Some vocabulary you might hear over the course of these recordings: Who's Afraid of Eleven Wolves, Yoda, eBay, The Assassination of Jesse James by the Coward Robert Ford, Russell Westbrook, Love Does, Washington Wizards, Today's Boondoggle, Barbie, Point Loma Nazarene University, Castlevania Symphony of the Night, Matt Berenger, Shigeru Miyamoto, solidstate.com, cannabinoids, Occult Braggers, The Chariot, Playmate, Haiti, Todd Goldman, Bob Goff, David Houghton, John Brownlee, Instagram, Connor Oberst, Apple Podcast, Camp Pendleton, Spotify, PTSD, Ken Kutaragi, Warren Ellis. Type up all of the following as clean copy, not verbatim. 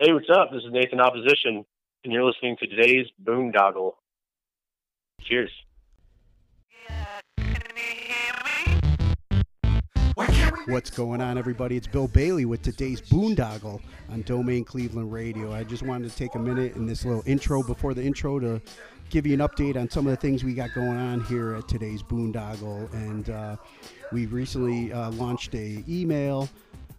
Hey, what's up? This is Nathan Opposition, and you're listening to Today's Boondoggle. Cheers. What's going on, everybody? It's Bill Bailey with Today's Boondoggle on Domain Cleveland Radio. I just wanted to take a minute in this little intro before the intro to give you an update on some of the things we got going on here at Today's Boondoggle. And we recently launched an email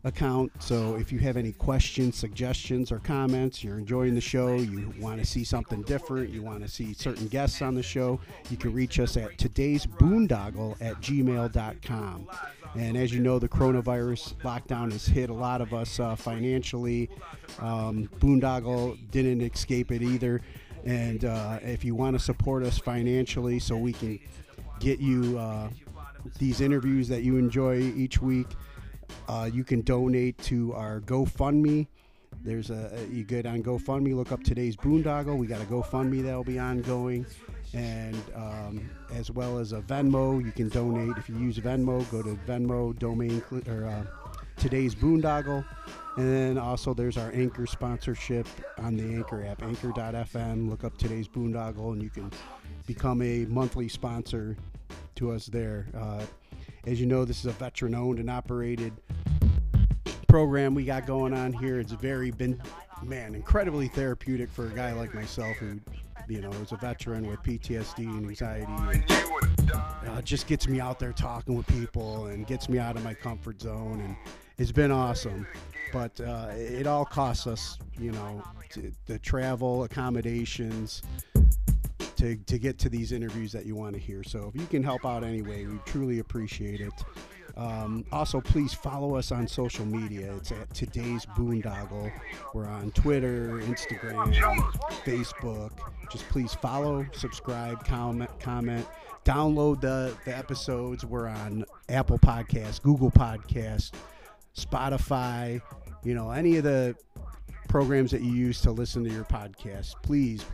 account, so if you have any questions, suggestions, or comments, you're enjoying the show, you want to see something different, you want to see certain guests on the show, you can reach us at todaysboondoggle@gmail.com. And as you know, the coronavirus lockdown has hit a lot of us financially. Boondoggle didn't escape it either. And if you want to support us financially so we can get you these interviews that you enjoy each week, you can donate to our GoFundMe. There's you get on GoFundMe, look up Today's Boondoggle. We got a GoFundMe that'll be ongoing, and as well as a Venmo. You can donate if you use Venmo. Go to Venmo Today's Boondoggle, and then also there's our Anchor sponsorship on the Anchor app, Anchor.fm. Look up Today's Boondoggle, and you can become a monthly sponsor to us there. As you know, this is a veteran-owned and operated program we got going on here. It's incredibly therapeutic for a guy like myself who, is a veteran with PTSD and anxiety. And just gets me out there talking with people and gets me out of my comfort zone, and it's been awesome. But it all costs us, the travel, accommodations, to get to these interviews that you want to hear. So if you can help out anyway, we truly appreciate it. Also, please follow us on social media. It's at Today's Boondoggle. We're on Twitter, Instagram, Facebook. Just please follow, subscribe, comment, download the episodes. We're on Apple Podcasts, Google Podcasts, Spotify, any of the programs that you use to listen to your podcast. Please.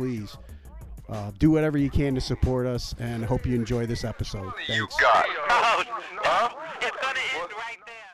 Do whatever you can to support us, and hope you enjoy this episode. Thanks. You got it. It's going to end right there.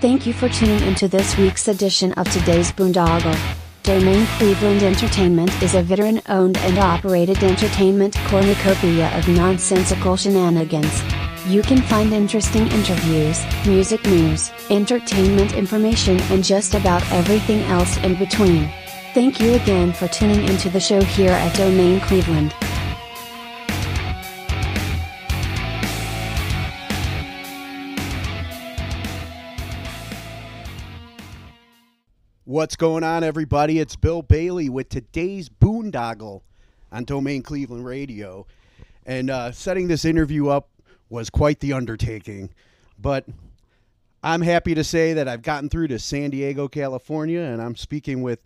Thank you for tuning into this week's edition of Today's Boondoggle. Domain Cleveland Entertainment is a veteran-owned and operated entertainment cornucopia of nonsensical shenanigans. You can find interesting interviews, music news, entertainment information, and just about everything else in between. Thank you again for tuning into the show here at Domain Cleveland. What's going on, everybody? It's Bill Bailey with Today's Boondoggle on Domain Cleveland Radio. And setting this interview up was quite the undertaking, but I'm happy to say that I've gotten through to San Diego, California, and I'm speaking with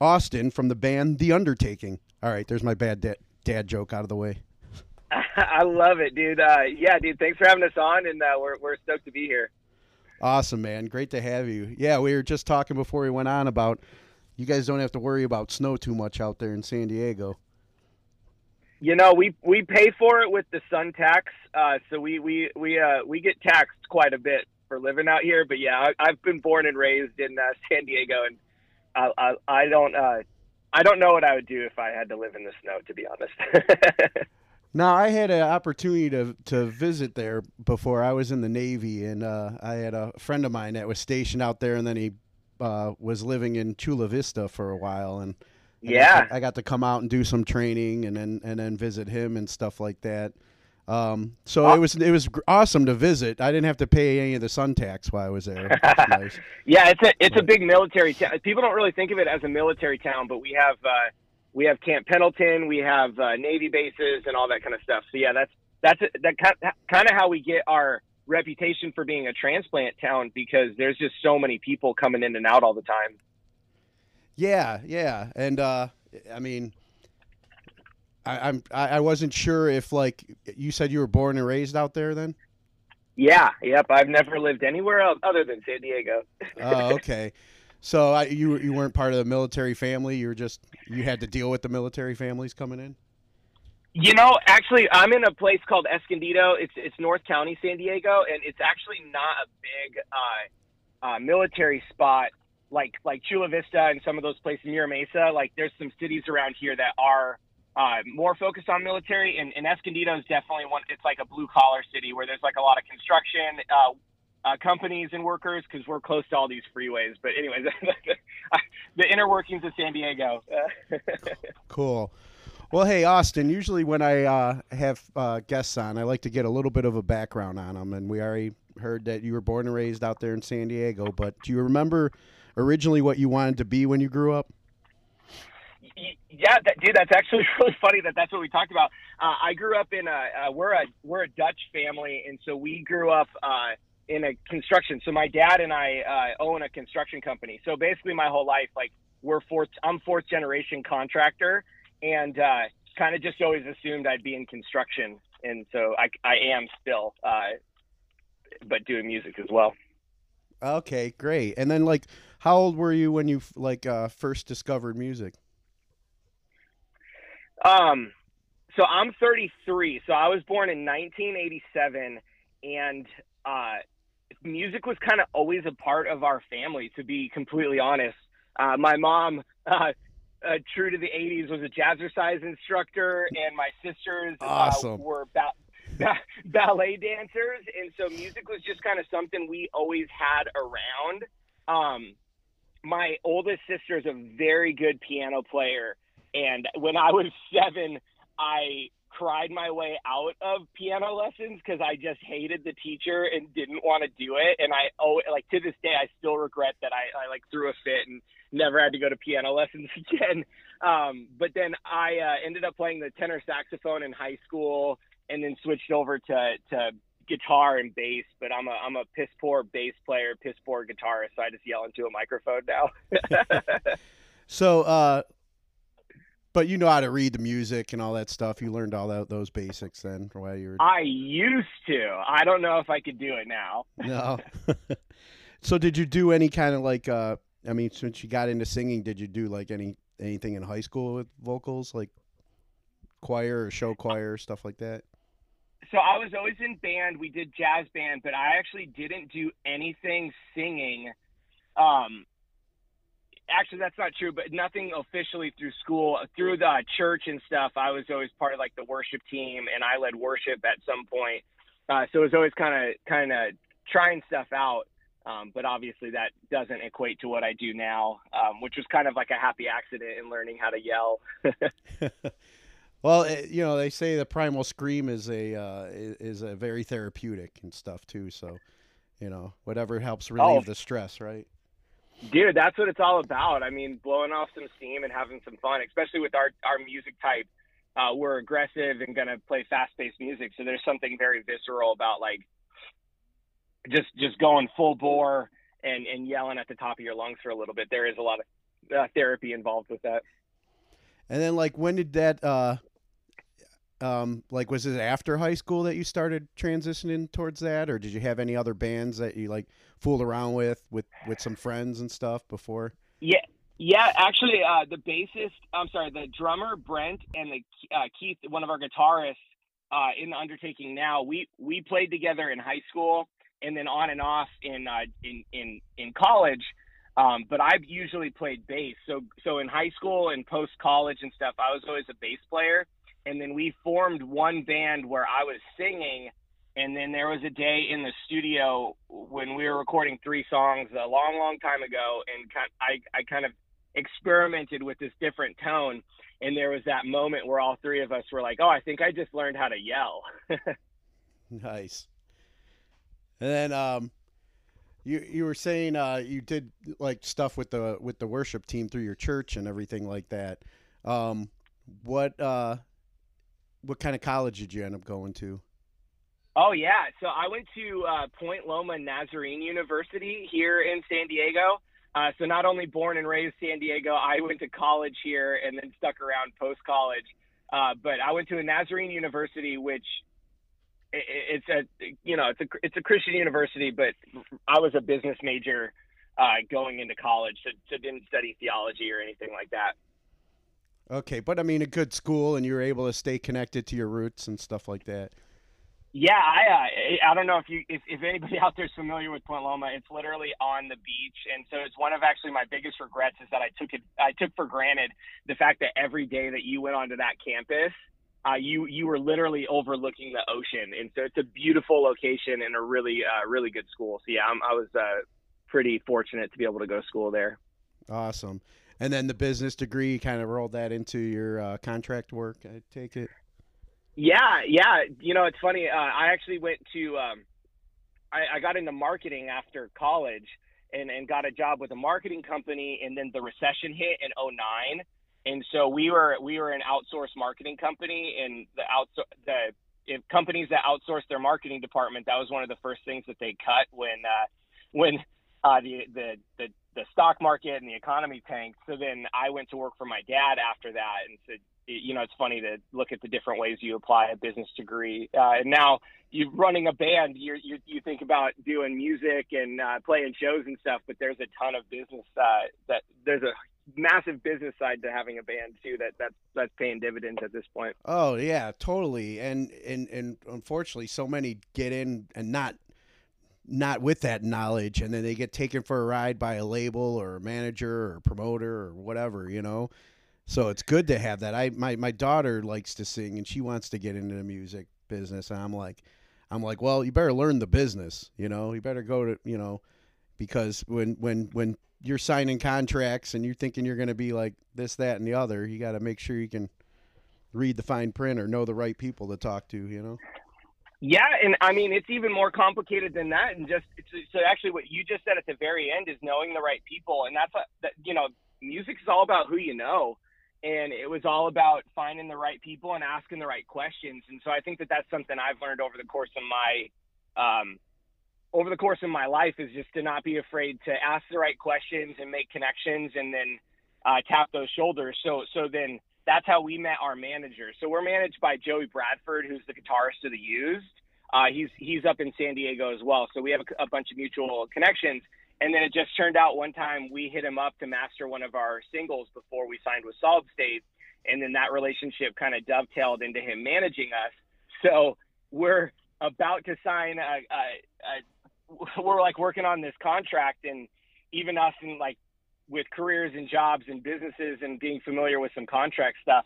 Austin from the band The Undertaking. All right, there's my bad dad joke out of the way. I love it, dude. Yeah, dude, thanks for having us on, and we're stoked to be here. Awesome, man. Great to have you. Yeah, we were just talking before we went on about you guys don't have to worry about snow too much out there in San Diego. We pay for it with the sun tax, so we get taxed quite a bit for living out here. But yeah, I've been born and raised in San Diego, and I don't know what I would do if I had to live in the snow, to be honest. Now, I had an opportunity to visit there before. I was in the Navy, and I had a friend of mine that was stationed out there, and then he was living in Chula Vista for a while, and yeah, I got to come out and do some training, and then visit him and stuff like that. So it was awesome to visit. I didn't have to pay any of the sun tax while I was there. That's nice. Yeah, it's a big military town. People don't really think of it as a military town, but we have Camp Pendleton, we have Navy bases and all that kind of stuff. So yeah, that's kind of how we get our reputation for being a transplant town, because there's just so many people coming in and out all the time. Yeah, and I mean, I wasn't sure if, like, you said you were born and raised out there then? Yeah, yep. I've never lived anywhere else other than San Diego. Oh, okay. So you weren't part of the military family? You were just, you had to deal with the military families coming in? Actually, I'm in a place called Escondido. It's North County, San Diego, and it's actually not a big military spot. like Chula Vista and some of those places, Mira Mesa, like there's some cities around here that are more focused on military, and Escondido is definitely one. It's like a blue collar city where there's like a lot of construction companies and workers, because we're close to all these freeways. But anyways, the inner workings of San Diego. Cool. Well, hey, Austin, usually when I have guests on, I like to get a little bit of a background on them. And we already heard that you were born and raised out there in San Diego. But do you remember originally what you wanted to be when you grew up? Yeah, dude, that's actually really funny that's what we talked about. I grew up in we're a Dutch family, and so we grew up in a construction. So my dad and I own a construction company. So basically, my whole life, like I'm fourth generation contractor, and kind of just always assumed I'd be in construction, and so I am still, but doing music as well. Okay, great. And then, like, how old were you when you first discovered music? So I'm 33. So I was born in 1987, and music was kind of always a part of our family, to be completely honest. My mom, true to the 80s, was a jazzercise instructor, and my sisters were ballet dancers. And so music was just kind of something we always had around. My oldest sister is a very good piano player. And when I was 7, I cried my way out of piano lessons because I just hated the teacher and didn't want to do it. And to this day, I still regret that I threw a fit and never had to go to piano lessons again. But then I ended up playing the tenor saxophone in high school, and then switched over to guitar and bass. But I'm a piss poor bass player, piss poor guitarist. So I just yell into a microphone now. So. But you know how to read the music and all that stuff. You learned all those basics then while you were. I used to. I don't know if I could do it now. No. So did you do any kind of since you got into singing, did you do like anything in high school with vocals, like choir or show choir, stuff like that? So I was always in band. We did jazz band, but I actually didn't do anything singing. Actually, that's not true, but nothing officially through school. Through the church and stuff, I was always part of, like, the worship team, and I led worship at some point. So it was always kind of trying stuff out, but obviously that doesn't equate to what I do now, which was kind of like a happy accident in learning how to yell. Well, they say the primal scream is a very therapeutic and stuff, too. So, whatever helps relieve the stress, right? Dude, that's what it's all about. I mean, blowing off some steam and having some fun, especially with our music type. We're aggressive and going to play fast-paced music, so there's something very visceral about, like, just going full bore and yelling at the top of your lungs for a little bit. There is a lot of therapy involved with that. And then, like, when did that was it after high school that you started transitioning towards that, or did you have any other bands that you like fooled around with some friends and stuff before? Yeah. Actually, the drummer Brent and the Keith, one of our guitarists in the Undertaking now, we played together in high school and then on and off in college. But I've usually played bass. So in high school and post college and stuff, I was always a bass player. And then we formed one band where I was singing, and then there was a day in the studio when we were recording 3 songs a long, long time ago, and I kind of experimented with this different tone, and there was that moment where all 3 of us were like, oh, I think I just learned how to yell. Nice. And then you were saying you did like stuff with the worship team through your church and everything like that. What kind of college did you end up going to? Oh, yeah. So I went to Point Loma Nazarene University here in San Diego. So not only born and raised San Diego, I went to college here and then stuck around post-college. But I went to a Nazarene University, which it's a Christian university, but I was a business major going into college, so didn't study theology or anything like that. Okay, but I mean, a good school, and you were able to stay connected to your roots and stuff like that. Yeah, I don't know if anybody out there is familiar with Point Loma. It's literally on the beach, and so it's one of actually my biggest regrets is that I took for granted the fact that every day that you went onto that campus, you were literally overlooking the ocean, and so it's a beautiful location and a really good school. So yeah, I was pretty fortunate to be able to go to school there. Awesome. And then the business degree, you kind of rolled that into your contract work, I take it? Yeah. You know, it's funny. I actually went to I got into marketing after college and got a job with a marketing company. And then the recession hit in 2009. And so we were an outsourced marketing company, and if companies that outsourced their marketing department, that was one of the first things that they cut when the stock market and the economy tanked. So then I went to work for my dad after that, and said, you know, it's funny to look at the different ways you apply a business degree. And now you're running a band, you think about doing music and playing shows and stuff, but there's a ton of business that there's a massive business side to having a band too. That's paying dividends at this point. Oh yeah, totally. And unfortunately so many get in and not with that knowledge, and then they get taken for a ride by a label or a manager or a promoter or whatever, you know? So it's good to have that. My daughter likes to sing, and she wants to get into the music business. And I'm like, well, you better learn the business, you know, you better go to, you know, because when you're signing contracts and you're thinking you're going to be like this, that, and the other, you got to make sure you can read the fine print or know the right people to talk to, you know? Yeah. And I mean, it's even more complicated than that. And so actually what you just said at the very end is knowing the right people. And you know, music is all about who you know. And it was all about finding the right people and asking the right questions. And so I think that that's something I've learned over the course of my life, is just to not be afraid to ask the right questions and make connections, and then tap those shoulders. So then that's how we met our manager. So we're managed by Joey Bradford, who's the guitarist of the Used. He's up in San Diego as well. So we have a bunch of mutual connections. And then it just turned out one time we hit him up to master one of our singles before we signed with Solid State. And then that relationship kind of dovetailed into him managing us. So we're about to sign, we're like working on this contract, and even us and like with careers and jobs and businesses and being familiar with some contract stuff,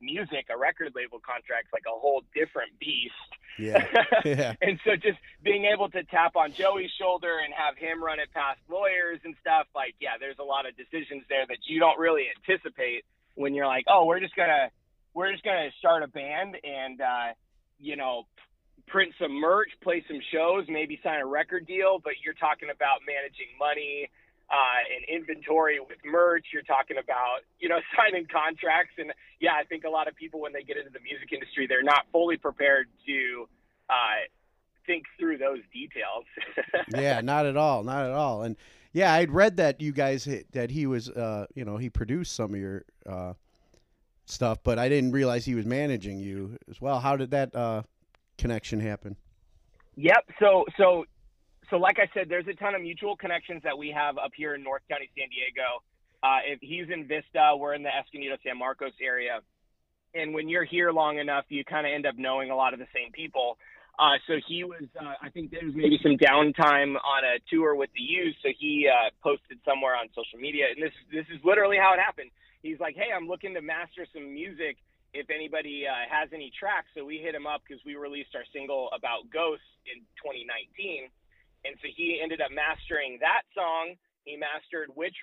music, a record label contract's like a whole different beast. Yeah. And so just being able to tap on Joey's shoulder and have him run it past lawyers and stuff, like, yeah, there's a lot of decisions there that you don't really anticipate when you're like, oh, we're just gonna start a band and you know, print some merch, play some shows, maybe sign a record deal. But you're talking about managing money and inventory with merch. You're talking about, you know, signing contracts. And yeah, I think a lot of people, when they get into the music industry, they're not fully prepared to think through those details. Yeah, not at all. And yeah, I'd read that you guys, that he was, you know, he produced some of your stuff, but I didn't realize he was managing you as well. How did that connection happen? Yep. So like I said, there's a ton of mutual connections that we have up here in North County, San Diego. If he's in Vista, we're in the Escondido, San Marcos area. And when you're here long enough, you kind of end up knowing a lot of the same people. So he was, I think there was maybe some downtime on a tour with the Used. So he posted somewhere on social media, and this is literally how it happened. He's like, hey, I'm looking to master some music if anybody has any tracks. So we hit him up because we released our single about ghosts in 2019. And so he ended up mastering that song. He mastered that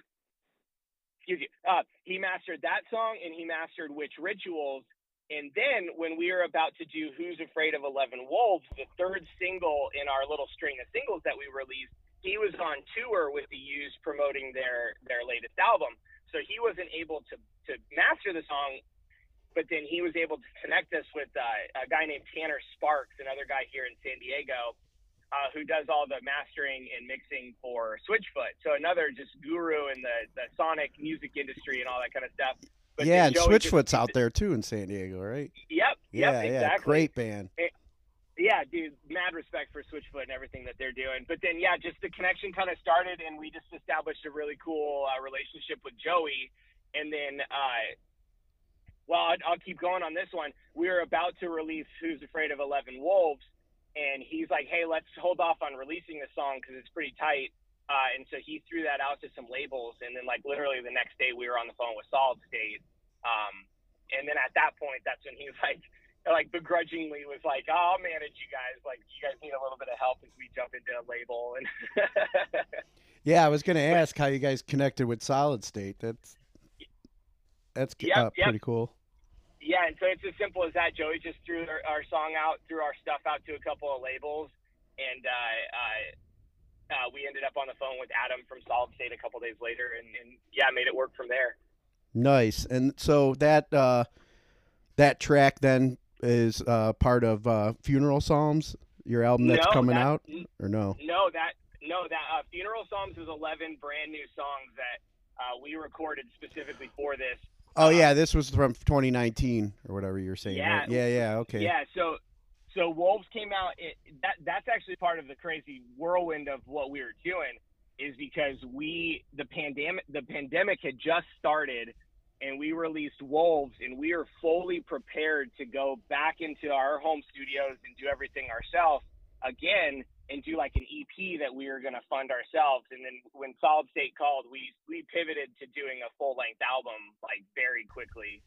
song, and he mastered Witch Rituals. And then when we were about to do Who's Afraid of 11 Wolves, the third single in our little string of singles that we released, he was on tour with the Used promoting their latest album. So he wasn't able to master the song, but then he was able to connect us with a guy named Tanner Sparks, another guy here in San Diego, who does all the mastering and mixing for Switchfoot. So another just guru in the sonic music industry and all that kind of stuff. But yeah, and Switchfoot's out there too in San Diego, right? Yep, exactly. Yeah, great band. Yeah, dude, mad respect for Switchfoot and everything that they're doing. But then, yeah, just the connection kind of started, and we just established a really cool relationship with Joey. And then, I'll keep going on this one. We were about to release Who's Afraid of 11 Wolves, and he's like, hey, let's hold off on releasing the song because it's pretty tight. And so he threw that out to some labels, and then like literally the next day we were on the phone with Solid State. And then at that point, that's when he was like begrudgingly was like, oh, I'll manage you guys. Like, you guys need a little bit of help as we jump into a label. And yeah, I was going to ask how you guys connected with Solid State. That's yep. Pretty cool. Yeah, and so it's as simple as that. Joey just threw our song out, threw our stuff out to a couple of labels, and we ended up on the phone with Adam from Solid State a couple days later, and yeah, made it work from there. Nice. And so that track then is part of Funeral Psalms, your album that's coming out, or no? No, Funeral Psalms is 11 brand new songs that we recorded specifically for this. Oh yeah, this was from 2019 or whatever you were saying. Yeah, right? yeah, okay. Yeah, so Wolves came out. That's actually part of the crazy whirlwind of what we were doing, is because the pandemic had just started, and we released Wolves, and we were fully prepared to go back into our home studios and do everything ourselves again, and do like an EP that we were going to fund ourselves. And then when Solid State called, we pivoted to doing a full length album like very quickly,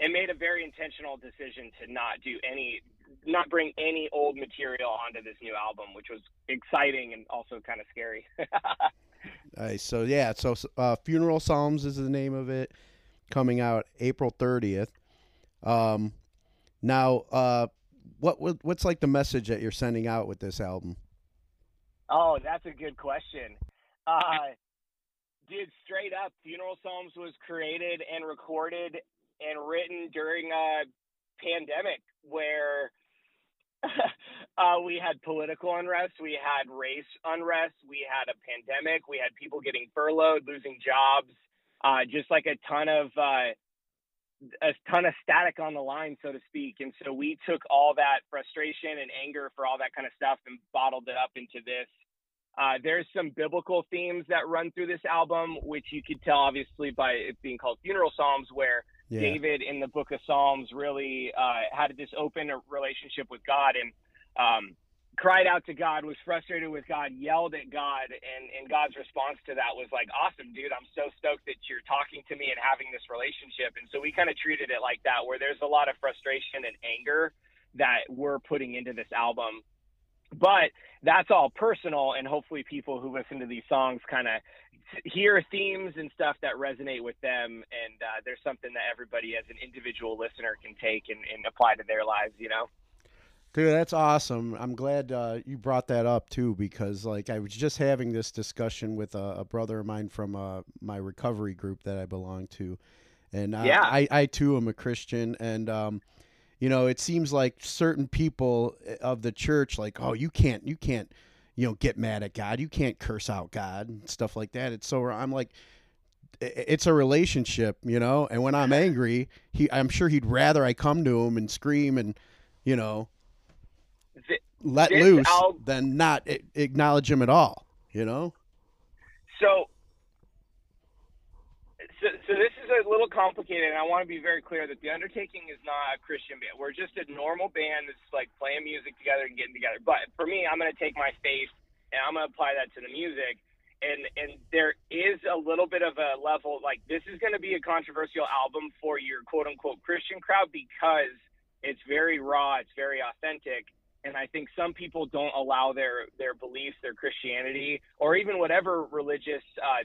and made a very intentional decision to not bring any old material onto this new album, which was exciting and also kind of scary. Nice. So yeah, Funeral Psalms is the name of it, coming out April 30th. What's like the message that you're sending out with this album? Oh, that's a good question. Dude, straight up, Funeral Psalms was created and recorded and written during a pandemic where we had political unrest, we had race unrest, we had a pandemic, we had people getting furloughed, losing jobs, just like a ton of static on the line, so to speak. And so we took all that frustration and anger for all that kind of stuff and bottled it up into this. There's some biblical themes that run through this album, which you could tell obviously by it being called Funeral Psalms, where David in the book of Psalms really had this open relationship with God, and cried out to God, was frustrated with God, yelled at God, and God's response to that was like, awesome, dude, I'm so stoked that you're talking to me and having this relationship. And so we kind of treated it like that, where there's a lot of frustration and anger that we're putting into this album. But that's all personal, and hopefully people who listen to these songs kind of hear themes and stuff that resonate with them, and there's something that everybody as an individual listener can take and apply to their lives, you know? Dude, that's awesome. I'm glad you brought that up too, because like I was just having this discussion with a brother of mine from my recovery group that I belong to, and I too am a Christian, and you know, it seems like certain people of the church, like, oh, you can't, you know, get mad at God, you can't curse out God and stuff like that. It's so I'm like, it's a relationship, you know. And when I'm angry, I'm sure he'd rather I come to him and scream and, you know, let loose than not acknowledge him at all, you know? So this is a little complicated, and I want to be very clear that The Undertaking is not a Christian band. We're just a normal band that's like playing music together and getting together. But for me, I'm going to take my faith and I'm going to apply that to the music. And there is a little bit of a level, like, this is going to be a controversial album for your quote unquote Christian crowd, because it's very raw, it's very authentic. And I think some people don't allow their beliefs, their Christianity, or even whatever religious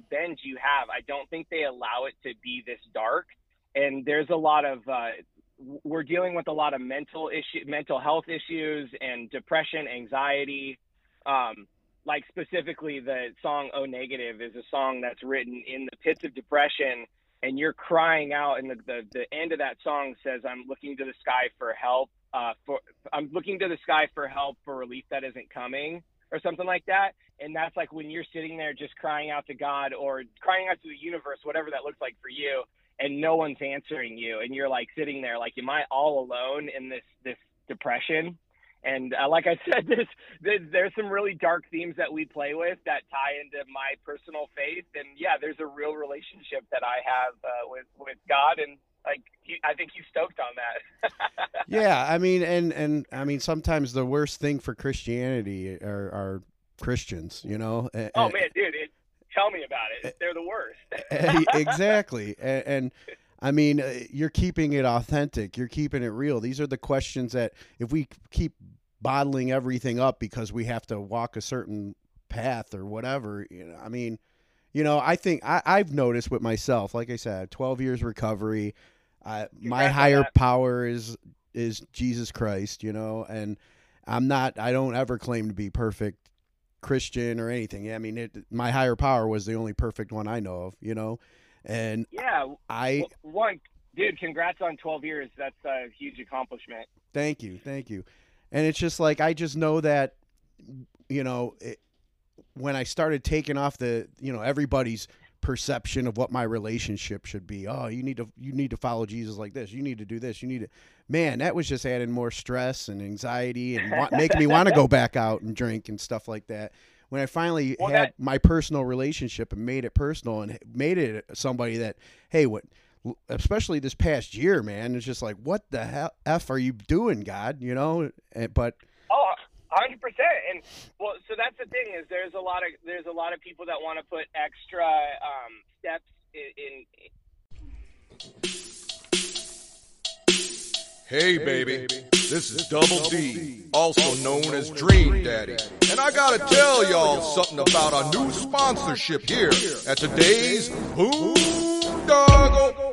bend you have, I don't think they allow it to be this dark. And there's a lot of we're dealing with a lot of mental health issues and depression, anxiety. Like specifically the song O Negative is a song that's written in the pits of depression, and you're crying out, and the end of that song says, I'm looking to the sky for help. I'm looking to the sky for help, for relief that isn't coming, or something like that. And that's like when you're sitting there just crying out to God or crying out to the universe, whatever that looks like for you, and no one's answering you, and you're like sitting there like, am I all alone in this depression? And like I said, there's some really dark themes that we play with that tie into my personal faith, and yeah, there's a real relationship that I have with God, and like, I think you stoked on that. Yeah, I mean, and I mean, sometimes the worst thing for Christianity are Christians, you know? Oh, man, dude, tell me about it. They're the worst. Exactly. And I mean, you're keeping it authentic. You're keeping it real. These are the questions that if we keep bottling everything up because we have to walk a certain path or whatever, you know, I mean, you know, I think I've noticed with myself, like I said, 12 years recovery, my higher power is Jesus Christ, you know, and I don't ever claim to be perfect Christian or anything. I mean, my higher power was the only perfect one I know of, you know, and yeah, dude, congrats on 12 years. That's a huge accomplishment. Thank you. Thank you. And it's just like, I just know that, you know, when I started taking off you know, everybody's perception of what my relationship should be. Oh, you need to follow Jesus like this. You need to do this. You need to, man, that was just adding more stress and anxiety and making me want to go back out and drink and stuff like that. When I finally had my personal relationship and made it personal and made it somebody that, hey, especially this past year, man, it's just like, what the hell F are you doing, God? You know, but 100%. And well, so that's the thing is there's a lot of people that want to put extra steps in. Hey, baby, this is Double D, also known as Dream Daddy. And I got to tell y'all something about our new sponsorship here at Today's Boondoggle.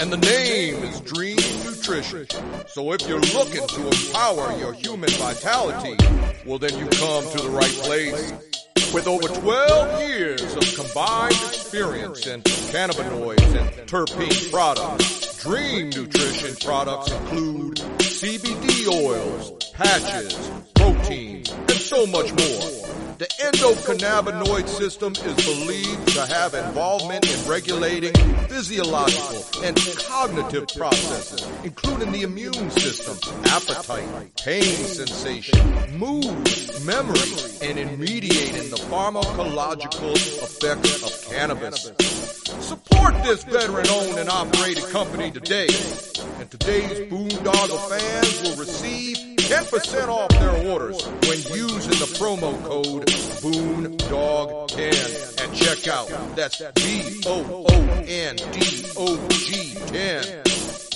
And the name is Dream Nutrition. So if you're looking to empower your human vitality, well, then you come to the right place. With over 12 years of combined experience in cannabinoids and terpene products, Dream Nutrition products include CBD oils, patches, protein, and so much more. The endocannabinoid system is believed to have involvement in regulating physiological and cognitive processes, including the immune system, appetite, pain sensation, mood, memory, and in mediating the pharmacological effects of cannabis. Support this veteran-owned and operated company today, and Today's Boondoggle fans will receive 10% off their orders when using the promo code BOONDOG10 at checkout. That's BOONDOG10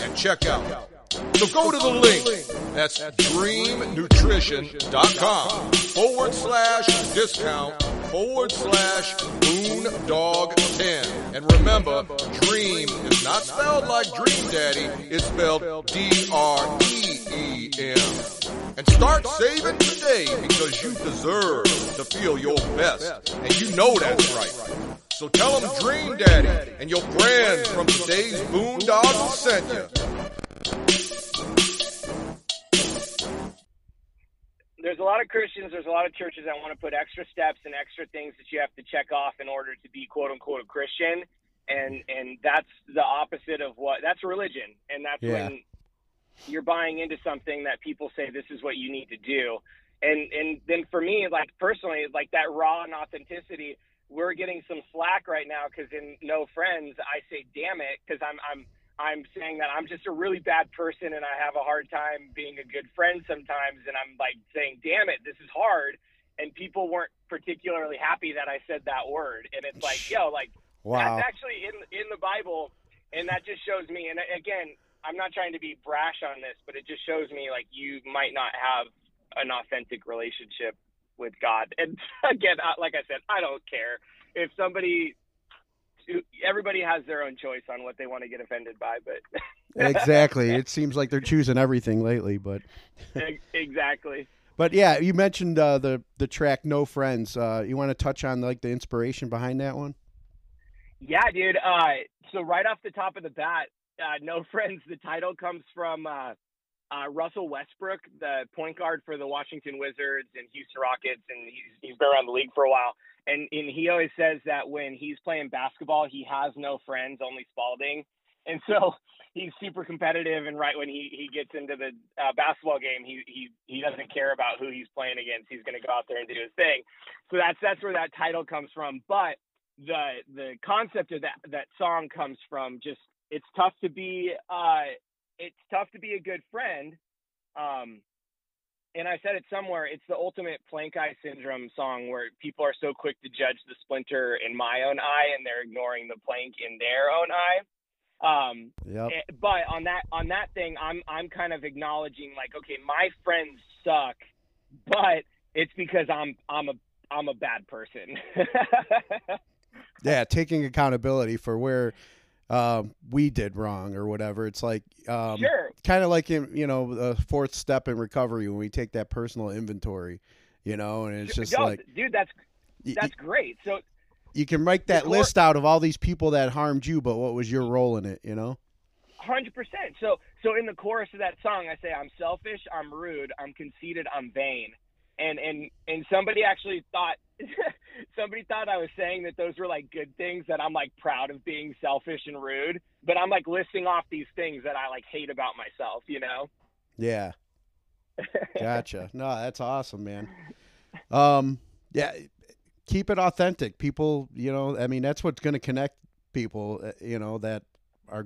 at checkout. So go to the link. That's dreamnutrition.com/discount/boondog10. And remember, Dream is not spelled like Dream Daddy. It's spelled DREEM. And start saving today because you deserve to feel your best. And you know that's right. So tell them Dream Daddy and your friends from Today's Boondoggle sent you. There's a lot of Christians, there's a lot of churches that want to put extra steps and extra things that you have to check off in order to be quote unquote a Christian. And that's the opposite of that's religion. And that's when you're buying into something that people say, this is what you need to do. And then for me, like personally, like that raw and authenticity, we're getting some slack right now. 'Cause in No Friends, I say, damn it. 'Cause I'm saying that I'm just a really bad person and I have a hard time being a good friend sometimes. And I'm like saying, damn it, this is hard. And people weren't particularly happy that I said that word. And it's like, yo, like wow. That's actually in the Bible. And that just shows me. And again, I'm not trying to be brash on this, but it just shows me like you might not have an authentic relationship with God. And again, like I said, I don't care if somebody, everybody has their own choice on what they want to get offended by, but exactly. It seems like they're choosing everything lately, but exactly. But yeah, you mentioned the track No Friends. You want to touch on like the inspiration behind that one? Yeah, dude. So right off the top of the bat, No Friends, the title comes from Russell Westbrook, the point guard for the Washington Wizards and Houston Rockets, and he's been around the league for a while. And he always says that when he's playing basketball, he has no friends, only Spalding. And so he's super competitive. And right when he gets into the basketball game, he doesn't care about who he's playing against. He's going to go out there and do his thing. So that's where that title comes from. But the concept of that song comes from just It's tough to be a good friend. And I said it somewhere, it's the ultimate plank eye syndrome song where people are so quick to judge the splinter in my own eye and they're ignoring the plank in their own eye. Yep. But on that thing, I'm kind of acknowledging like, okay, my friends suck, but it's because I'm a bad person. Yeah. Taking accountability for where, we did wrong or whatever. It's like, sure. Kind of like, the fourth step in recovery when we take that personal inventory, and it's just dude, that's great. So you can write that list out of all these people that harmed you, but what was your role in it? 100%. So in the chorus of that song, I say, I'm selfish, I'm rude, I'm conceited, I'm vain. And somebody actually thought, I was saying that those were like good things, that I'm like proud of being selfish and rude, but I'm like listing off these things that I like hate about myself, Yeah. Gotcha. No, that's awesome, man. Yeah. Keep it authentic. People, that's what's going to connect people, that are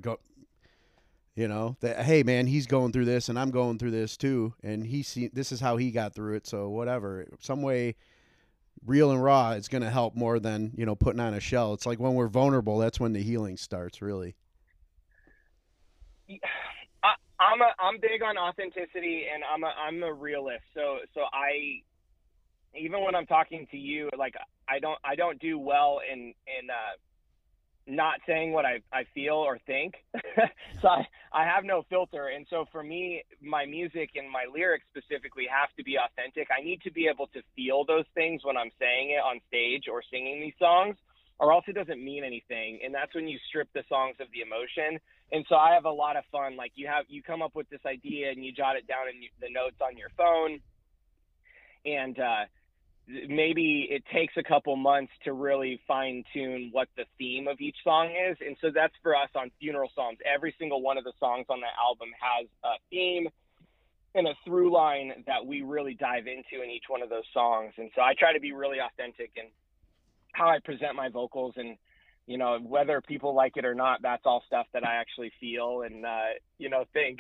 that, hey man, he's going through this and I'm going through this too. And this is how he got through it. So whatever, some way, real and raw is going to help more than, putting on a shell. It's like when we're vulnerable, that's when the healing starts, really. I'm big on authenticity, and I'm a realist. So I, even when I'm talking to you, like I don't do well in not saying what I feel or think. So I have no filter. And so for me, my music and my lyrics specifically have to be authentic. I need to be able to feel those things when I'm saying it on stage or singing these songs, or else it doesn't mean anything. And that's when you strip the songs of the emotion. And so I have a lot of fun. Like you come up with this idea and you jot it down in the notes on your phone. And, maybe it takes a couple months to really fine tune what the theme of each song is. And so that's for us on Funeral Psalms. Every single one of the songs on that album has a theme and a through line that we really dive into in each one of those songs. And so I try to be really authentic in how I present my vocals, and, whether people like it or not, that's all stuff that I actually feel and, think.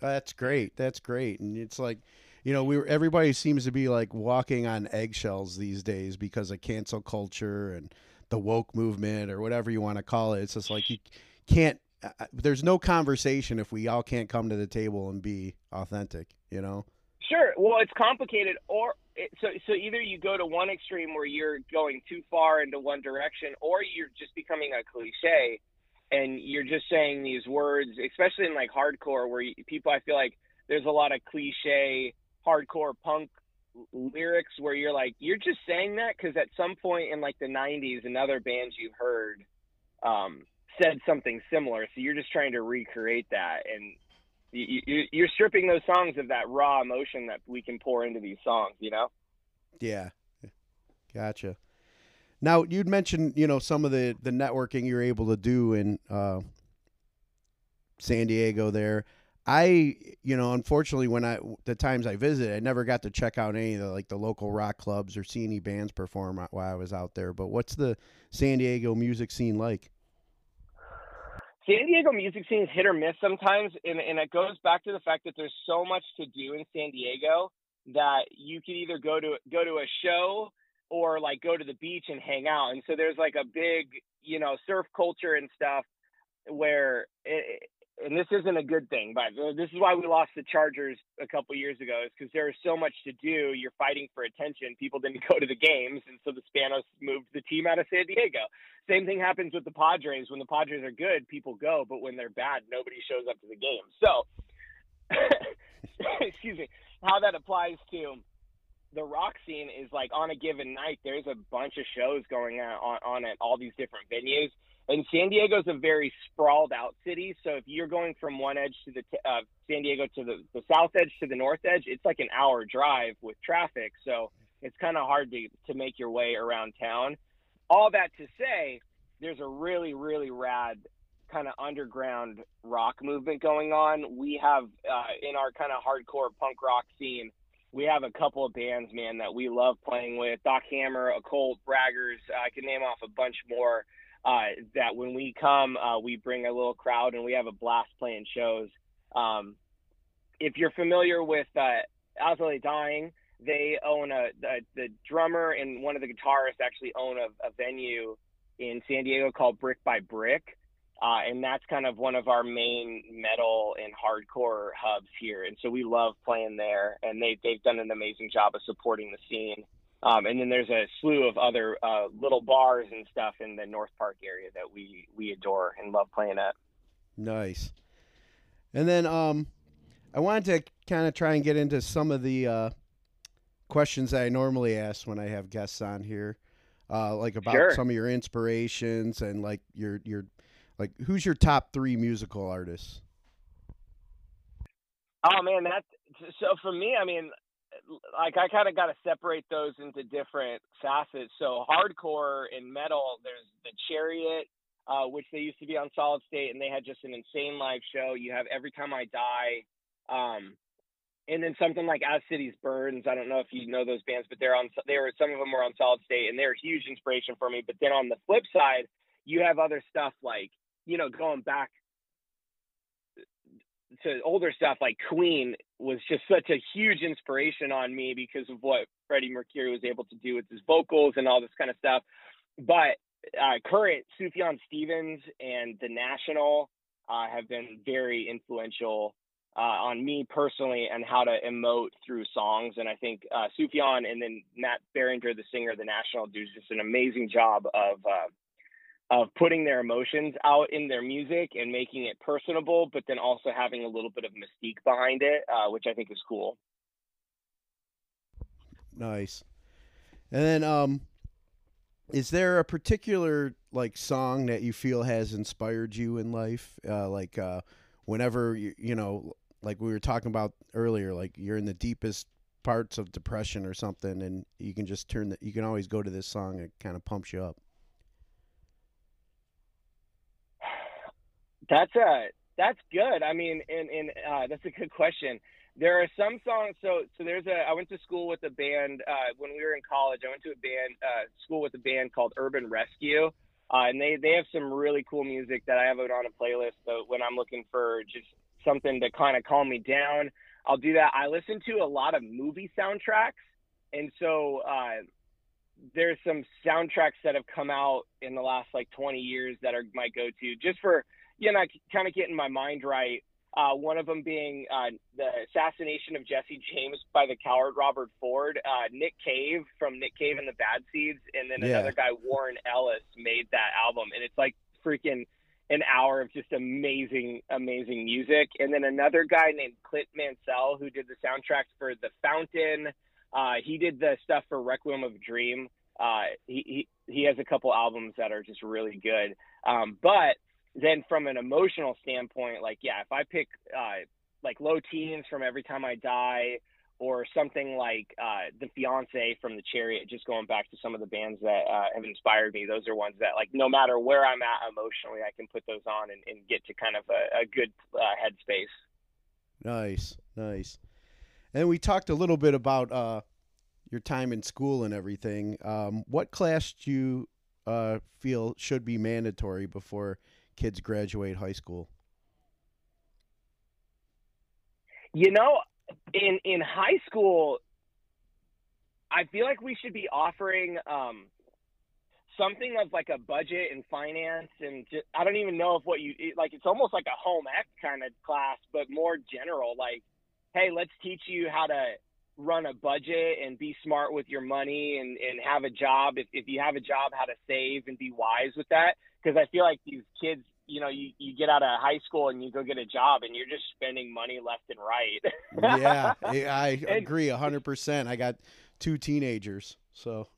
That's great. That's great. And it's like, everybody seems to be like walking on eggshells these days because of cancel culture and the woke movement or whatever you want to call it. It's just like there's no conversation if we all can't come to the table and be authentic, Sure. Well, it's complicated. So either you go to one extreme where you're going too far into one direction, or you're just becoming a cliche and you're just saying these words, especially in like hardcore, where people, I feel like there's a lot of cliche hardcore punk lyrics where you're like, you're just saying that because at some point in like the 90s, another band you heard said something similar. So you're just trying to recreate that. And you're stripping those songs of that raw emotion that we can pour into these songs, Yeah. Gotcha. Now, you'd mentioned, some of the networking you're able to do in San Diego there. I, unfortunately, the times I visited, I never got to check out any of the local rock clubs or see any bands perform while I was out there. But what's the San Diego music scene like? San Diego music scene is hit or miss sometimes. And it goes back to the fact that there's so much to do in San Diego that you could either go to a show or like go to the beach and hang out. And so there's like a big, surf culture and stuff where and this isn't a good thing, but this is why we lost the Chargers a couple years ago, is because there was so much to do. You're fighting for attention. People didn't go to the games, and so the Spanos moved the team out of San Diego. Same thing happens with the Padres. When the Padres are good, people go, but when they're bad, nobody shows up to the game. So, excuse me, how that applies to the rock scene is like on a given night, there's a bunch of shows going on at all these different venues. And San Diego's a very sprawled out city. So if you're going from one edge to San Diego to the south edge to the north edge, it's like an hour drive with traffic. So it's kind of hard to make your way around town. All that to say, there's a really, really rad kind of underground rock movement going on. We have in our kind of hardcore punk rock scene, we have a couple of bands, man, that we love playing with. Doc Hammer, Occult, Braggers. I can name off a bunch more. that when we come, we bring a little crowd and we have a blast playing shows. If you're familiar with Outside the Dying, they own the drummer and one of the guitarists actually own a venue in San Diego called Brick by Brick. And that's kind of one of our main metal and hardcore hubs here. And so we love playing there, and they've done an amazing job of supporting the scene. And then there's a slew of other little bars and stuff in the North Park area that we adore and love playing at. Nice. And then I wanted to kind of try and get into some of the questions that I normally ask when I have guests on here, like about sure. some of your inspirations and like your like who's your top three musical artists? Oh man, that's so for me. I mean, like I kind of got to separate those into different facets. So hardcore and metal, there's The Chariot, which they used to be on Solid State, and they had just an insane live show. You have Every Time I Die. And then something like As Cities Burns. I don't know if you know those bands, but some of them were on Solid State, and they're a huge inspiration for me. But then on the flip side, you have other stuff like, you know, going back to older stuff like Queen was just such a huge inspiration on me because of what Freddie Mercury was able to do with his vocals and all this kind of stuff. But current Sufjan Stevens and The National have been very influential on me personally and how to emote through songs. And I think Sufjan and then Matt Berenger, the singer of The National, do just an amazing job of putting their emotions out in their music and making it personable, but then also having a little bit of mystique behind it, which I think is cool. Nice. And then, is there a particular like song that you feel has inspired you in life? Whenever you know, like we were talking about earlier, like you're in the deepest parts of depression or something, and you can just you can always go to this song. It kind of pumps you up. That's good. I mean, and that's a good question. There are some songs. So I went to school with a band when we were in college. I went to school with a band called Urban Rescue, and they have some really cool music that I have on a playlist. So when I'm looking for just something to kind of calm me down, I'll do that. I listen to a lot of movie soundtracks, and so there's some soundtracks that have come out in the last like 20 years that are my go-to just for. You know, kind of getting my mind right. One of them being the assassination of Jesse James by the coward Robert Ford. Nick Cave from Nick Cave and the Bad Seeds, and then another guy, Warren Ellis, made that album, and it's like freaking an hour of just amazing, amazing music. And then another guy named Clint Mansell who did the soundtracks for The Fountain. He did the stuff for Requiem of a Dream. He has a couple albums that are just really good, but. Then from an emotional standpoint, like, yeah, if I pick like Low Teens from Every Time I Die or something like The Fiancé from The Chariot, just going back to some of the bands that have inspired me, those are ones that like no matter where I'm at emotionally, I can put those on and get to kind of a good headspace. Nice, nice. And we talked a little bit about your time in school and everything. What class do you feel should be mandatory before kids graduate high school? You know, in high school, I feel like we should be offering something of like a budget and finance and just, I don't even know if what you like, it's almost like a home ec kind of class, but more general, like, hey, let's teach you how to run a budget and be smart with your money and have a job. If you have a job, how to save and be wise with that. Because I feel like these kids, you know, you get out of high school and you go get a job and you're just spending money left and right. Yeah, I agree 100%. I got two teenagers, so.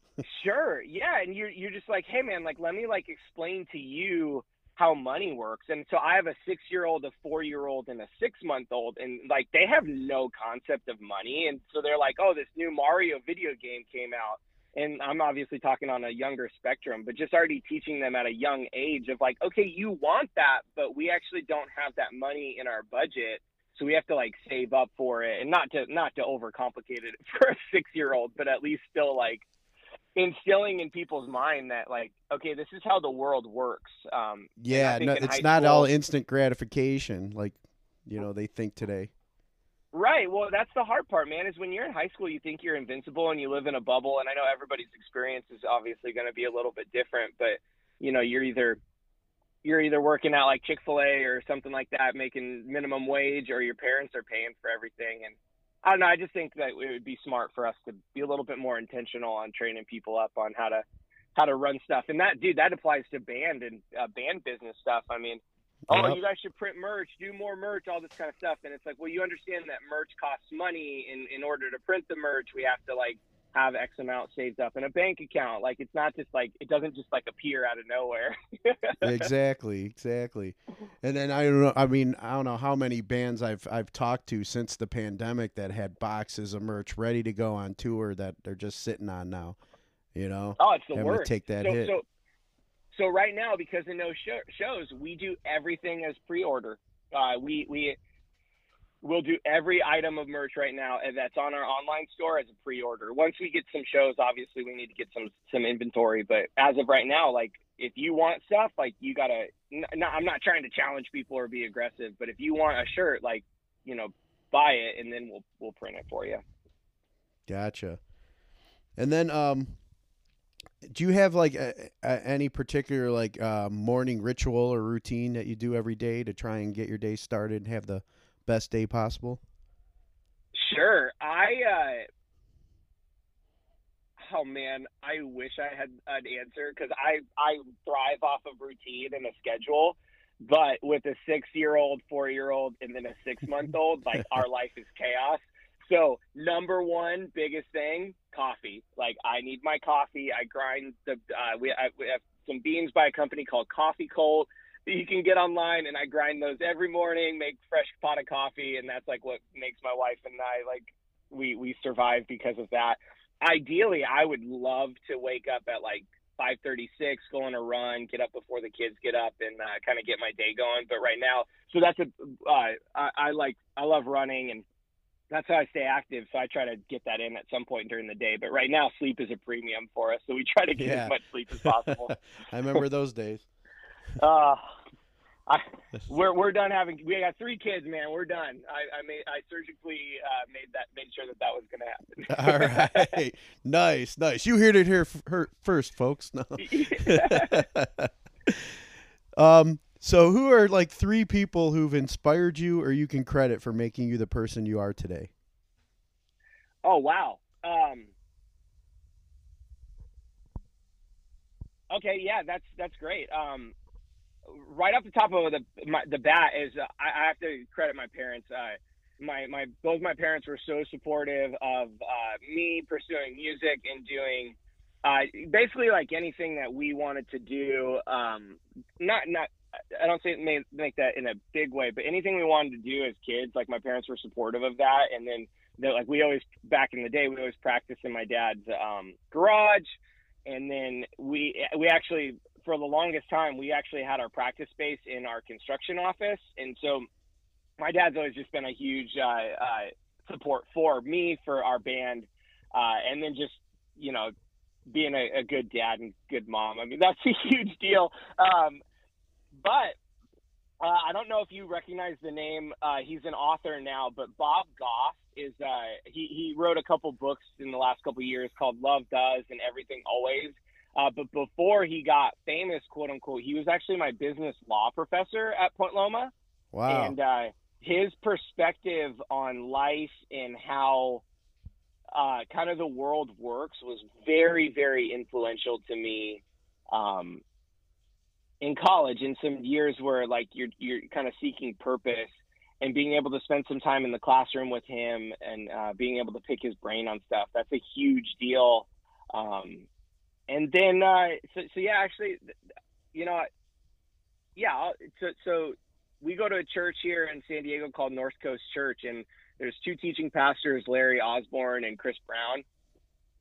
Sure, yeah, and you're just like, hey, man, like, let me, like, explain to you how money works. And so I have a 6-year-old, a 4-year-old, and a 6-month-old, and, like, they have no concept of money. And so they're like, oh, this new Mario video game came out. And I'm obviously talking on a younger spectrum, but just already teaching them at a young age of like, okay, you want that, but we actually don't have that money in our budget. So we have to like save up for it, and not to overcomplicate it for a 6-year-old, but at least still like instilling in people's mind that, like, okay, this is how the world works. Yeah, no, it's not all instant gratification, like, you know, they think today. Right. Well, that's the hard part, man, is when you're in high school, you think you're invincible and you live in a bubble. And I know everybody's experience is obviously going to be a little bit different, but, you know, you're either working out like Chick-fil-A or something like that, making minimum wage, or your parents are paying for everything. And I don't know, I just think that it would be smart for us to be a little bit more intentional on training people up on how to run stuff. And that, dude, that applies to band and band business stuff. I mean, oh, you guys should print merch, do more merch, all this kind of stuff. And it's like, well, you understand that merch costs money. In order to print the merch, we have to, like, have X amount saved up in a bank account. Like, it's not just like, it doesn't just like appear out of nowhere. Exactly. And then I don't know how many bands I've talked to since the pandemic that had boxes of merch ready to go on tour that they're just sitting on now, you know? Oh, it's the worst. Take that hit. So right now, because of no shows, we do everything as pre-order. We'll do every item of merch right now that's on our online store as a pre-order. Once we get some shows, obviously we need to get some inventory. But as of right now, like, if you want stuff, like, you got to – I'm not trying to challenge people or be aggressive, but if you want a shirt, like, you know, buy it, and then we'll print it for you. Gotcha. And then do you have, like, any particular, like, morning ritual or routine that you do every day to try and get your day started and have the – best day possible? Sure. I wish I had an answer, because I thrive off of routine and a schedule, but with a 6-year-old, 4-year-old, and then a 6-month-old, like, our life is chaos. So number one biggest thing, coffee. Like, I need my coffee. I grind we have some beans by a company called Coffee Cold. You can get online, and I grind those every morning, make fresh pot of coffee, and that's, like, what makes my wife and I, like, we survive because of that. Ideally, I would love to wake up at, like, 5:36, go on a run, get up before the kids get up, and kind of get my day going. But right now, so that's I love running, and that's how I stay active. So I try to get that in at some point during the day. But right now, sleep is a premium for us, so we try to get as much sleep as possible. I remember those days. We're done having. We got 3 kids, man. We're done. I surgically made sure that was going to happen. All right, nice. You heard it here first, folks. No. So, who are, like, 3 people who've inspired you, or you can credit for making you the person you are today? Oh, wow. Okay, yeah, that's great. Right off the top of the bat is I have to credit my parents. Both my parents were so supportive of me pursuing music and doing basically, like, anything that we wanted to do. I don't say make that in a big way, but anything we wanted to do as kids, like, my parents were supportive of that. And then, like, back in the day we always practiced in my dad's garage. And then we actually, for the longest time, we actually had our practice space in our construction office. And so my dad's always just been a huge support for me, for our band, and then just, you know, being a good dad and good mom. I mean, that's a huge deal. But I don't know if you recognize the name. He's an author now, but Bob Goff is he wrote a couple books in the last couple years called Love Does and Everything Always. But before he got famous, quote unquote, he was actually my business law professor at Point Loma. Wow. And his perspective on life and how kind of the world works was very, very influential to me in college, in some years where, like, you're kind of seeking purpose. And being able to spend some time in the classroom with him and being able to pick his brain on stuff, that's a huge deal. So we go to a church here in San Diego called North Coast Church, and there's 2 teaching pastors, Larry Osborne and Chris Brown.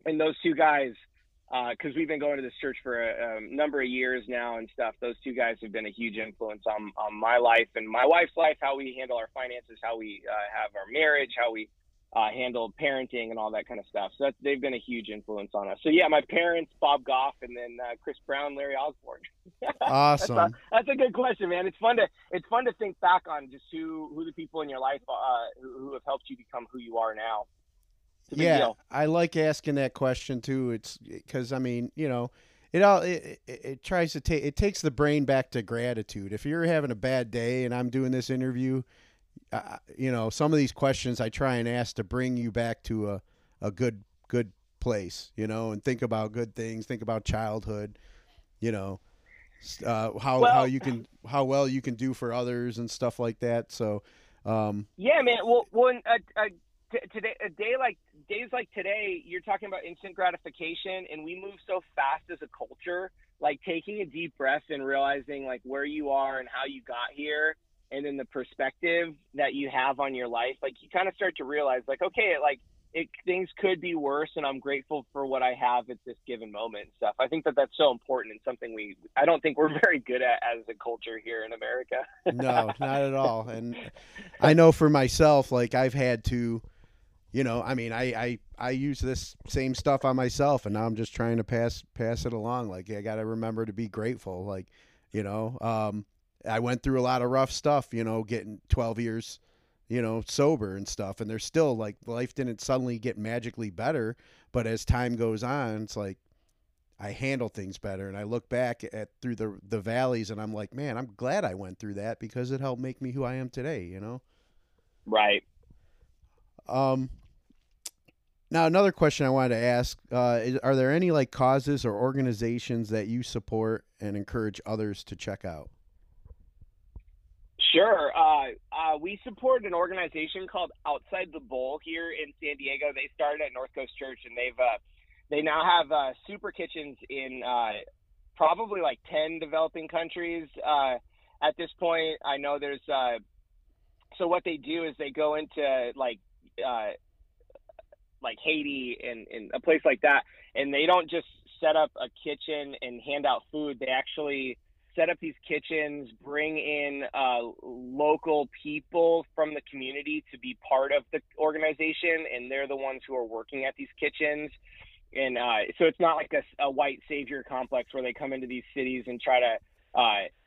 And those 2 guys, because we've been going to this church for a number of years now and stuff. Those 2 guys have been a huge influence on my life and my wife's life, how we handle our finances, how we have our marriage, how we handled parenting and all that kind of stuff. So that's, they've been a huge influence on us. So yeah, my parents, Bob Goff, and then Chris Brown, Larry Osborne. Awesome. That's a good question, man. It's fun to think back on just who the people in your life who have helped you become who you are now. Yeah, deal. I like asking that question too. It's because I mean, you know, it takes the brain back to gratitude. If you're having a bad day and I'm doing this interview. You know, some of these questions I try and ask to bring you back to a good place, you know, and think about good things, think about childhood, you know, how well you can do for others and stuff like that. So, yeah, man. Well, when days like today, you're talking about instant gratification, and we move so fast as a culture. Like taking a deep breath and realizing like where you are and how you got here. And then the perspective that you have on your life, like you kind of start to realize like, okay, things could be worse and I'm grateful for what I have at this given moment and stuff. I think that that's so important and something I don't think we're very good at as a culture here in America. No, not at all. And I know for myself, like I've had to, you know, I mean, I use this same stuff on myself and now I'm just trying to pass it along. Like I got to remember to be grateful. Like, you know, I went through a lot of rough stuff, you know, getting 12 years, you know, sober and stuff. And there's still like life didn't suddenly get magically better. But as time goes on, it's like I handle things better. And I look back at through the valleys and I'm like, man, I'm glad I went through that because it helped make me who I am today, you know? Right. Now, another question I wanted to ask, are there any like causes or organizations that you support and encourage others to check out? Sure. We support an organization called Outside the Bowl here in San Diego. They started at North Coast Church, and they now have super kitchens in probably like 10 developing countries at this point. I know there's so what they do is they go into like Haiti and a place like that, and they don't just set up a kitchen and hand out food. They actually set up these kitchens, bring in local people from the community to be part of the organization, and they're the ones who are working at these kitchens. And so it's not like a white savior complex where they come into these cities and try to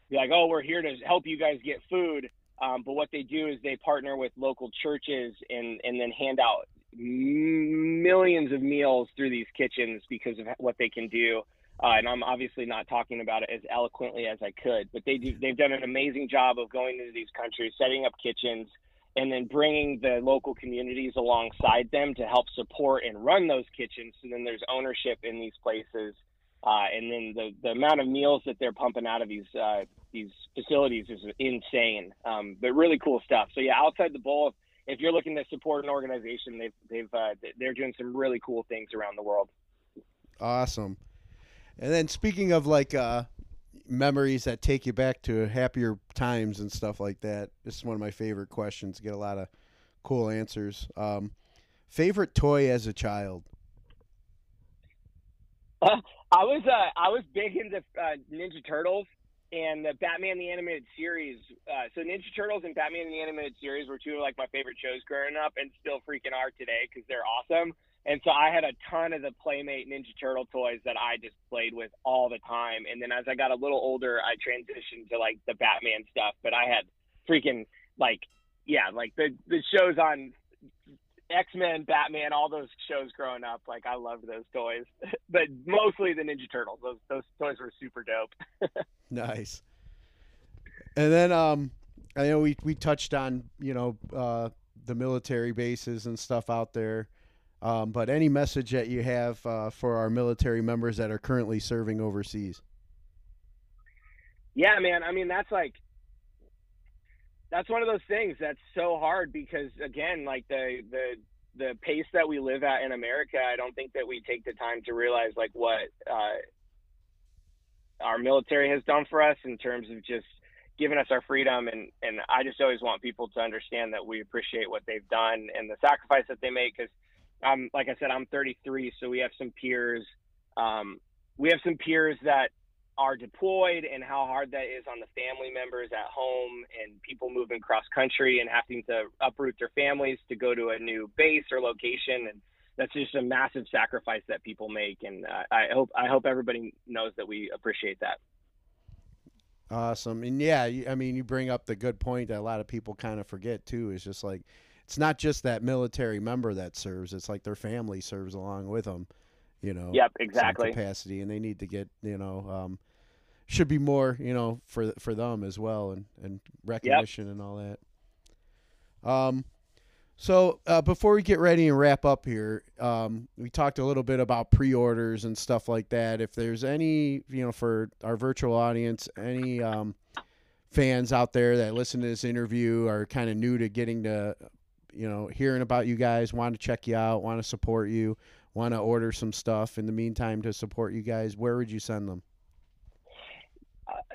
be like, oh, we're here to help you guys get food. But what they do is they partner with local churches and then hand out millions of meals through these kitchens because of what they can do. And I'm obviously not talking about it as eloquently as I could, but they've done an amazing job of going into these countries, setting up kitchens, and then bringing the local communities alongside them to help support and run those kitchens. So then there's ownership in these places. And then the amount of meals that they're pumping out of these facilities is insane, but really cool stuff. So yeah, Outside the Bowl, if you're looking to support an organization, they're doing some really cool things around the world. Awesome. And then speaking of like memories that take you back to happier times and stuff like that, this is one of my favorite questions. Get a lot of cool answers. Favorite toy as a child? I was big into Ninja Turtles and the Batman the Animated Series. So Ninja Turtles and Batman the Animated Series were two of like my favorite shows growing up, and still freaking are today because they're awesome. And so I had a ton of the Playmate Ninja Turtle toys that I just played with all the time. And then as I got a little older, I transitioned to like the Batman stuff, but I had freaking the shows on X-Men, Batman, all those shows growing up. Like I loved those toys, but mostly the Ninja Turtles. Those toys were super dope. Nice. And then, I know we touched on, you know, the military bases and stuff out there. But any message that you have for our military members that are currently serving overseas? Yeah, man. I mean, that's one of those things that's so hard because, again, like the pace that we live at in America, I don't think that we take the time to realize like what our military has done for us in terms of just giving us our freedom, and I just always want people to understand that we appreciate what they've done and the sacrifice that they make because. Like I said, I'm 33, so we have some peers that are deployed and how hard that is on the family members at home, and people moving cross country and having to uproot their families to go to a new base or location. And that's just a massive sacrifice that people make. And I hope everybody knows that we appreciate that. Awesome. And yeah, I mean, you bring up the good point that a lot of people kind of forget too, is just like, it's not just that military member that serves, it's like their family serves along with them, you know. Yep, exactly. Capacity, and they need to get, you know, should be more, you know, for them as well, and recognition, yep, and all that. So before we get ready and wrap up here, we talked a little bit about pre-orders and stuff like that. If there's any, you know, for our virtual audience, any fans out there that listen to this interview are kind of new to getting to, you know, hearing about you guys, want to check you out, want to support you, want to order some stuff in the meantime to support you guys, where would you send them?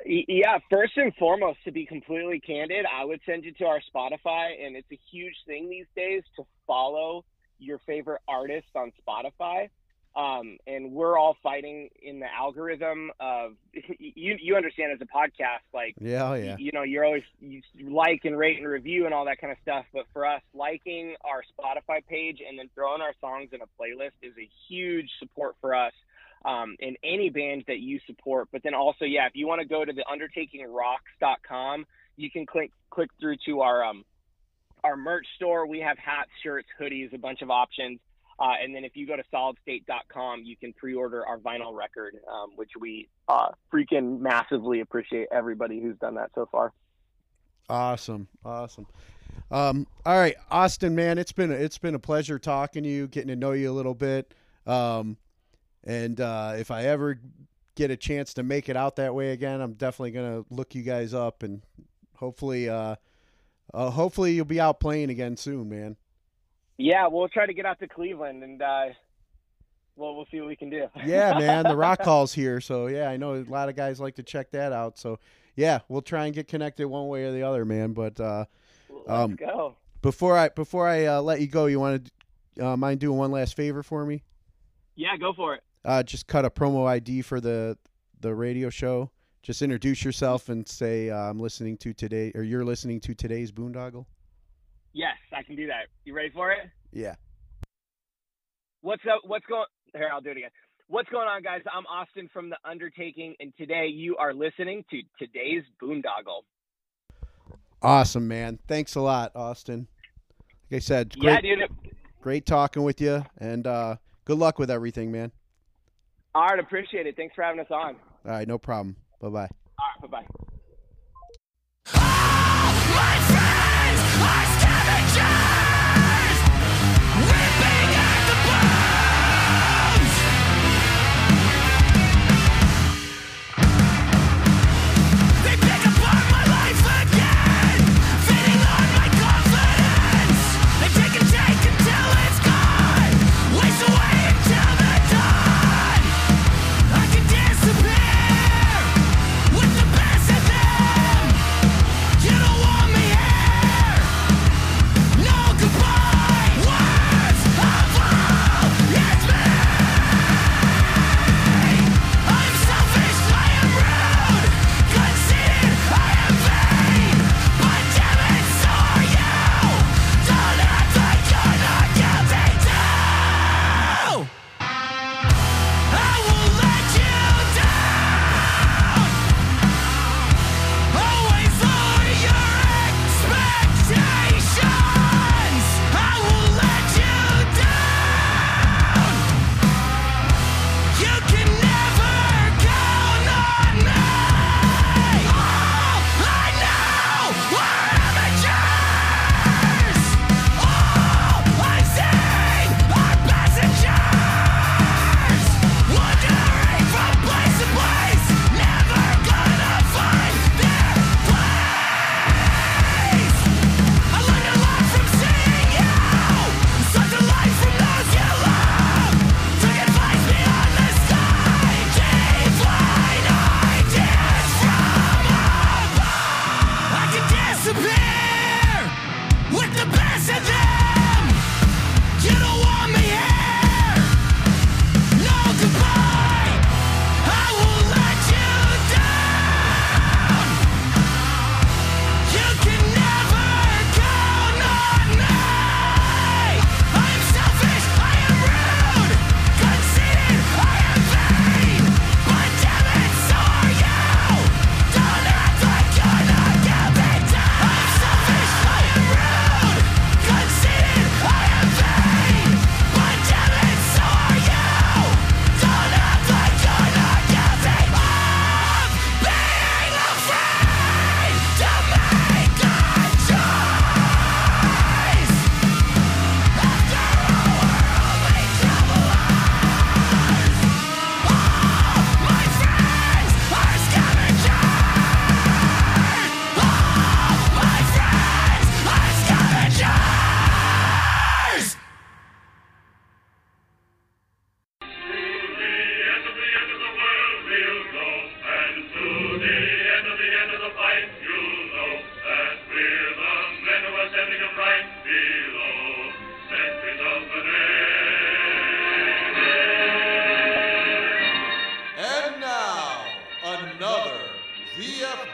Yeah, first and foremost, to be completely candid, I would send you to our Spotify, and it's a huge thing these days to follow your favorite artist on Spotify. And we're all fighting in the algorithm of, you understand as a podcast, like, yeah. You know, you're always, you like and rate and review and all that kind of stuff. But for us, liking our Spotify page and then throwing our songs in a playlist is a huge support for us, in any band that you support. But then also, yeah, if you want to go to theundertakingrocks.com, you can click through to our merch store. We have hats, shirts, hoodies, a bunch of options. And then if you go to solidstate.com, you can pre-order our vinyl record, which we freaking massively appreciate everybody who's done that so far. Awesome. All right, Austin, man, it's been a pleasure talking to you, getting to know you a little bit. And if I ever get a chance to make it out that way again, I'm definitely going to look you guys up, and hopefully you'll be out playing again soon, man. Yeah, we'll try to get out to Cleveland, and we'll see what we can do. Yeah, man, the Rock Hall's here, so yeah, I know a lot of guys like to check that out. So yeah, we'll try and get connected one way or the other, man. But let's go. Before I let you go, you want to mind doing one last favor for me? Yeah, go for it. Just cut a promo ID for the radio show. Just introduce yourself and say you're listening to Today's Boondoggle. Yes, I can do that. You ready for it? Yeah. What's up? Here, I'll do it again. What's going on, guys? I'm Austin from The Undertaking, and today you are listening to Today's Boondoggle. Awesome, man. Thanks a lot, Austin. Like I said, great talking with you, and good luck with everything, man. All right, appreciate it. Thanks for having us on. All right, no problem. Bye-bye. All right, bye-bye. Oh, my friends! I stand! With the best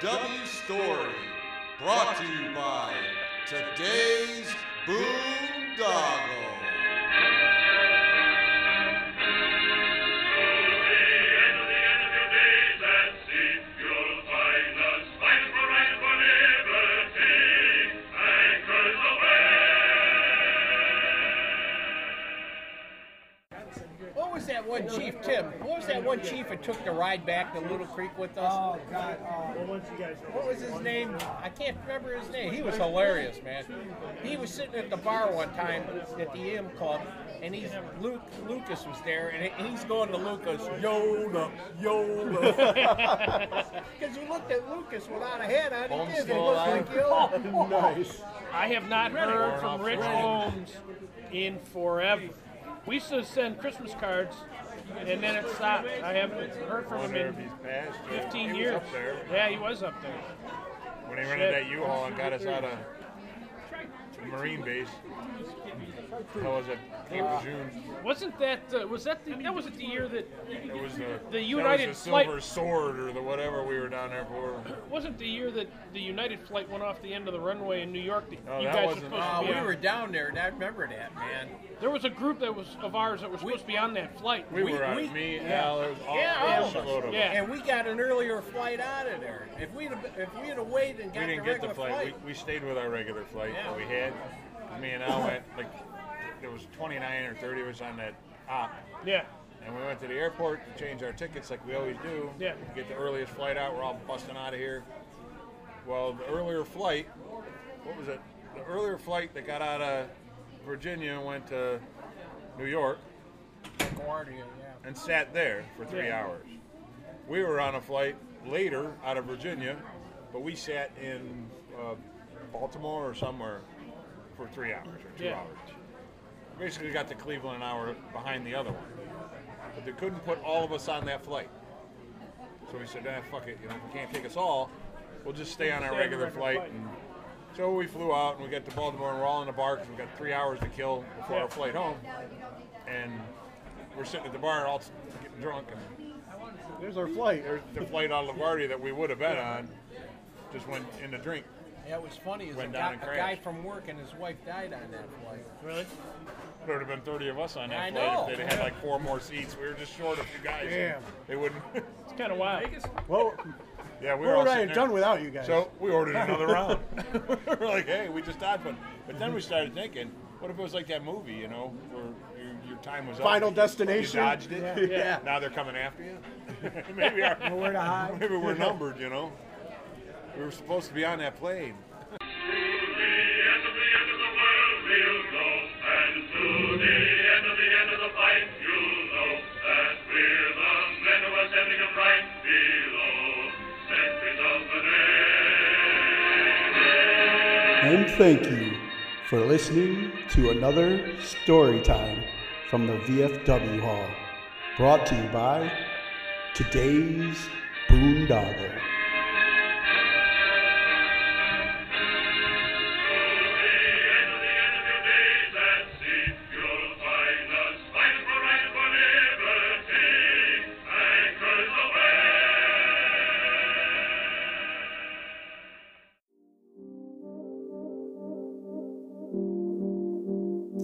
W Story, brought to you by Today's Boondoggle. Chief Tim, what was that one chief that took the ride back to Little Creek with us? Oh, God. What was his name? I can't remember his name. He was hilarious, man. He was sitting at the bar one time at the M Club, and Lucas was there, and he's going to Lucas, Yoda, Yoda. Because he looked at Lucas without a hat on. He did. It looked like Yoda. Oh, nice. I have not heard from Rich Holmes in forever. We used to send Christmas cards, and then it stopped. I haven't heard from him in 15 years. Yeah, he was up there. When he rented that U-Haul and got us out of Marine Base, that was at April, June. Wasn't that, that wasn't the year that it was the United was the Silver Sword or the whatever we were down there for? Wasn't the year that the United flight went off the end of the runway in New York that you guys were supposed to be on? We were down there, and I remember that, man. There was a group that was of ours that was supposed to be on that flight. We were on it. Me, Al, there was all of us. Yeah. And we got an earlier flight out of there. If we had waited and got the regular flight. We didn't get the flight. We stayed with our regular flight that we had. Me and Al went, like, there was 29 or 30 of us on that op. Yeah. And we went to the airport to change our tickets like we always do. Yeah. Get the earliest flight out. We're all busting out of here. Well, the earlier flight, what was it? The earlier flight that got out of Virginia and went to New York and sat there for 3 hours. We were on a flight later out of Virginia, but we sat in Baltimore or somewhere for 3 hours or 2 hours. Basically got to Cleveland an hour behind the other one. But they couldn't put all of us on that flight. So we said, fuck it, we can't take us all. We'll just stay on our regular flight. And so we flew out and we got to Baltimore and we're all in the bar because we've got 3 hours to kill before our flight home. And we're sitting at the bar and all getting drunk. And there's our flight. There's the flight out of LaGuardia that we would have been on. Just went in the drink. Yeah, it was funny. A guy from work and his wife died on that flight. Really? There would have been 30 of us on that flight if they'd had like four more seats. We were just short of you guys. Yeah. They wouldn't. It's kind of wild. Well, yeah, we were all sitting there. Done without you guys. So we ordered another round. We were like, hey, we just died. But then we started thinking, what if it was like that movie, where your time was up. Final Destination. You dodged it. Yeah. Now they're coming after you. Maybe we're numbered, We were supposed to be on that plane. To the end of the end of the world we'll go, and to the end of the fight you'll know that we're the men who are standing upright below, sentries of the day. And thank you for listening to another story time from the VFW Hall, brought to you by Today's Boondoggle.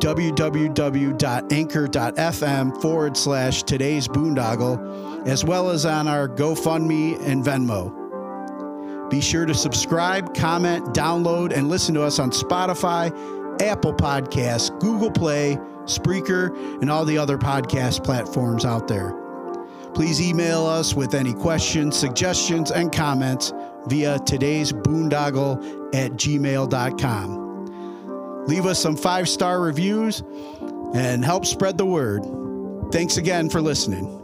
www.anchor.fm/Today's Boondoggle, as well as on our GoFundMe and Venmo. Be sure to subscribe, comment, download, and listen to us on Spotify, Apple Podcasts, Google Play, Spreaker, and all the other podcast platforms out there. Please email us with any questions, suggestions, and comments via todaysboondoggle@gmail.com. Leave us some 5-star reviews and help spread the word. Thanks again for listening.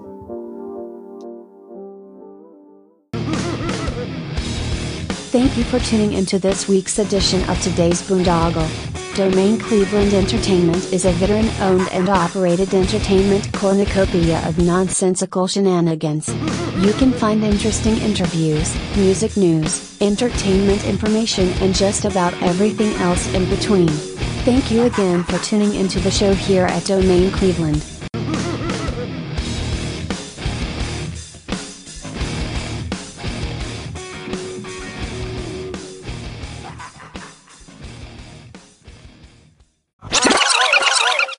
Thank you for tuning into this week's edition of Today's Boondoggle. Domain Cleveland Entertainment is a veteran-owned and operated entertainment cornucopia of nonsensical shenanigans. You can find interesting interviews, music news, entertainment information and just about everything else in between. Thank you again for tuning into the show here at Domain Cleveland.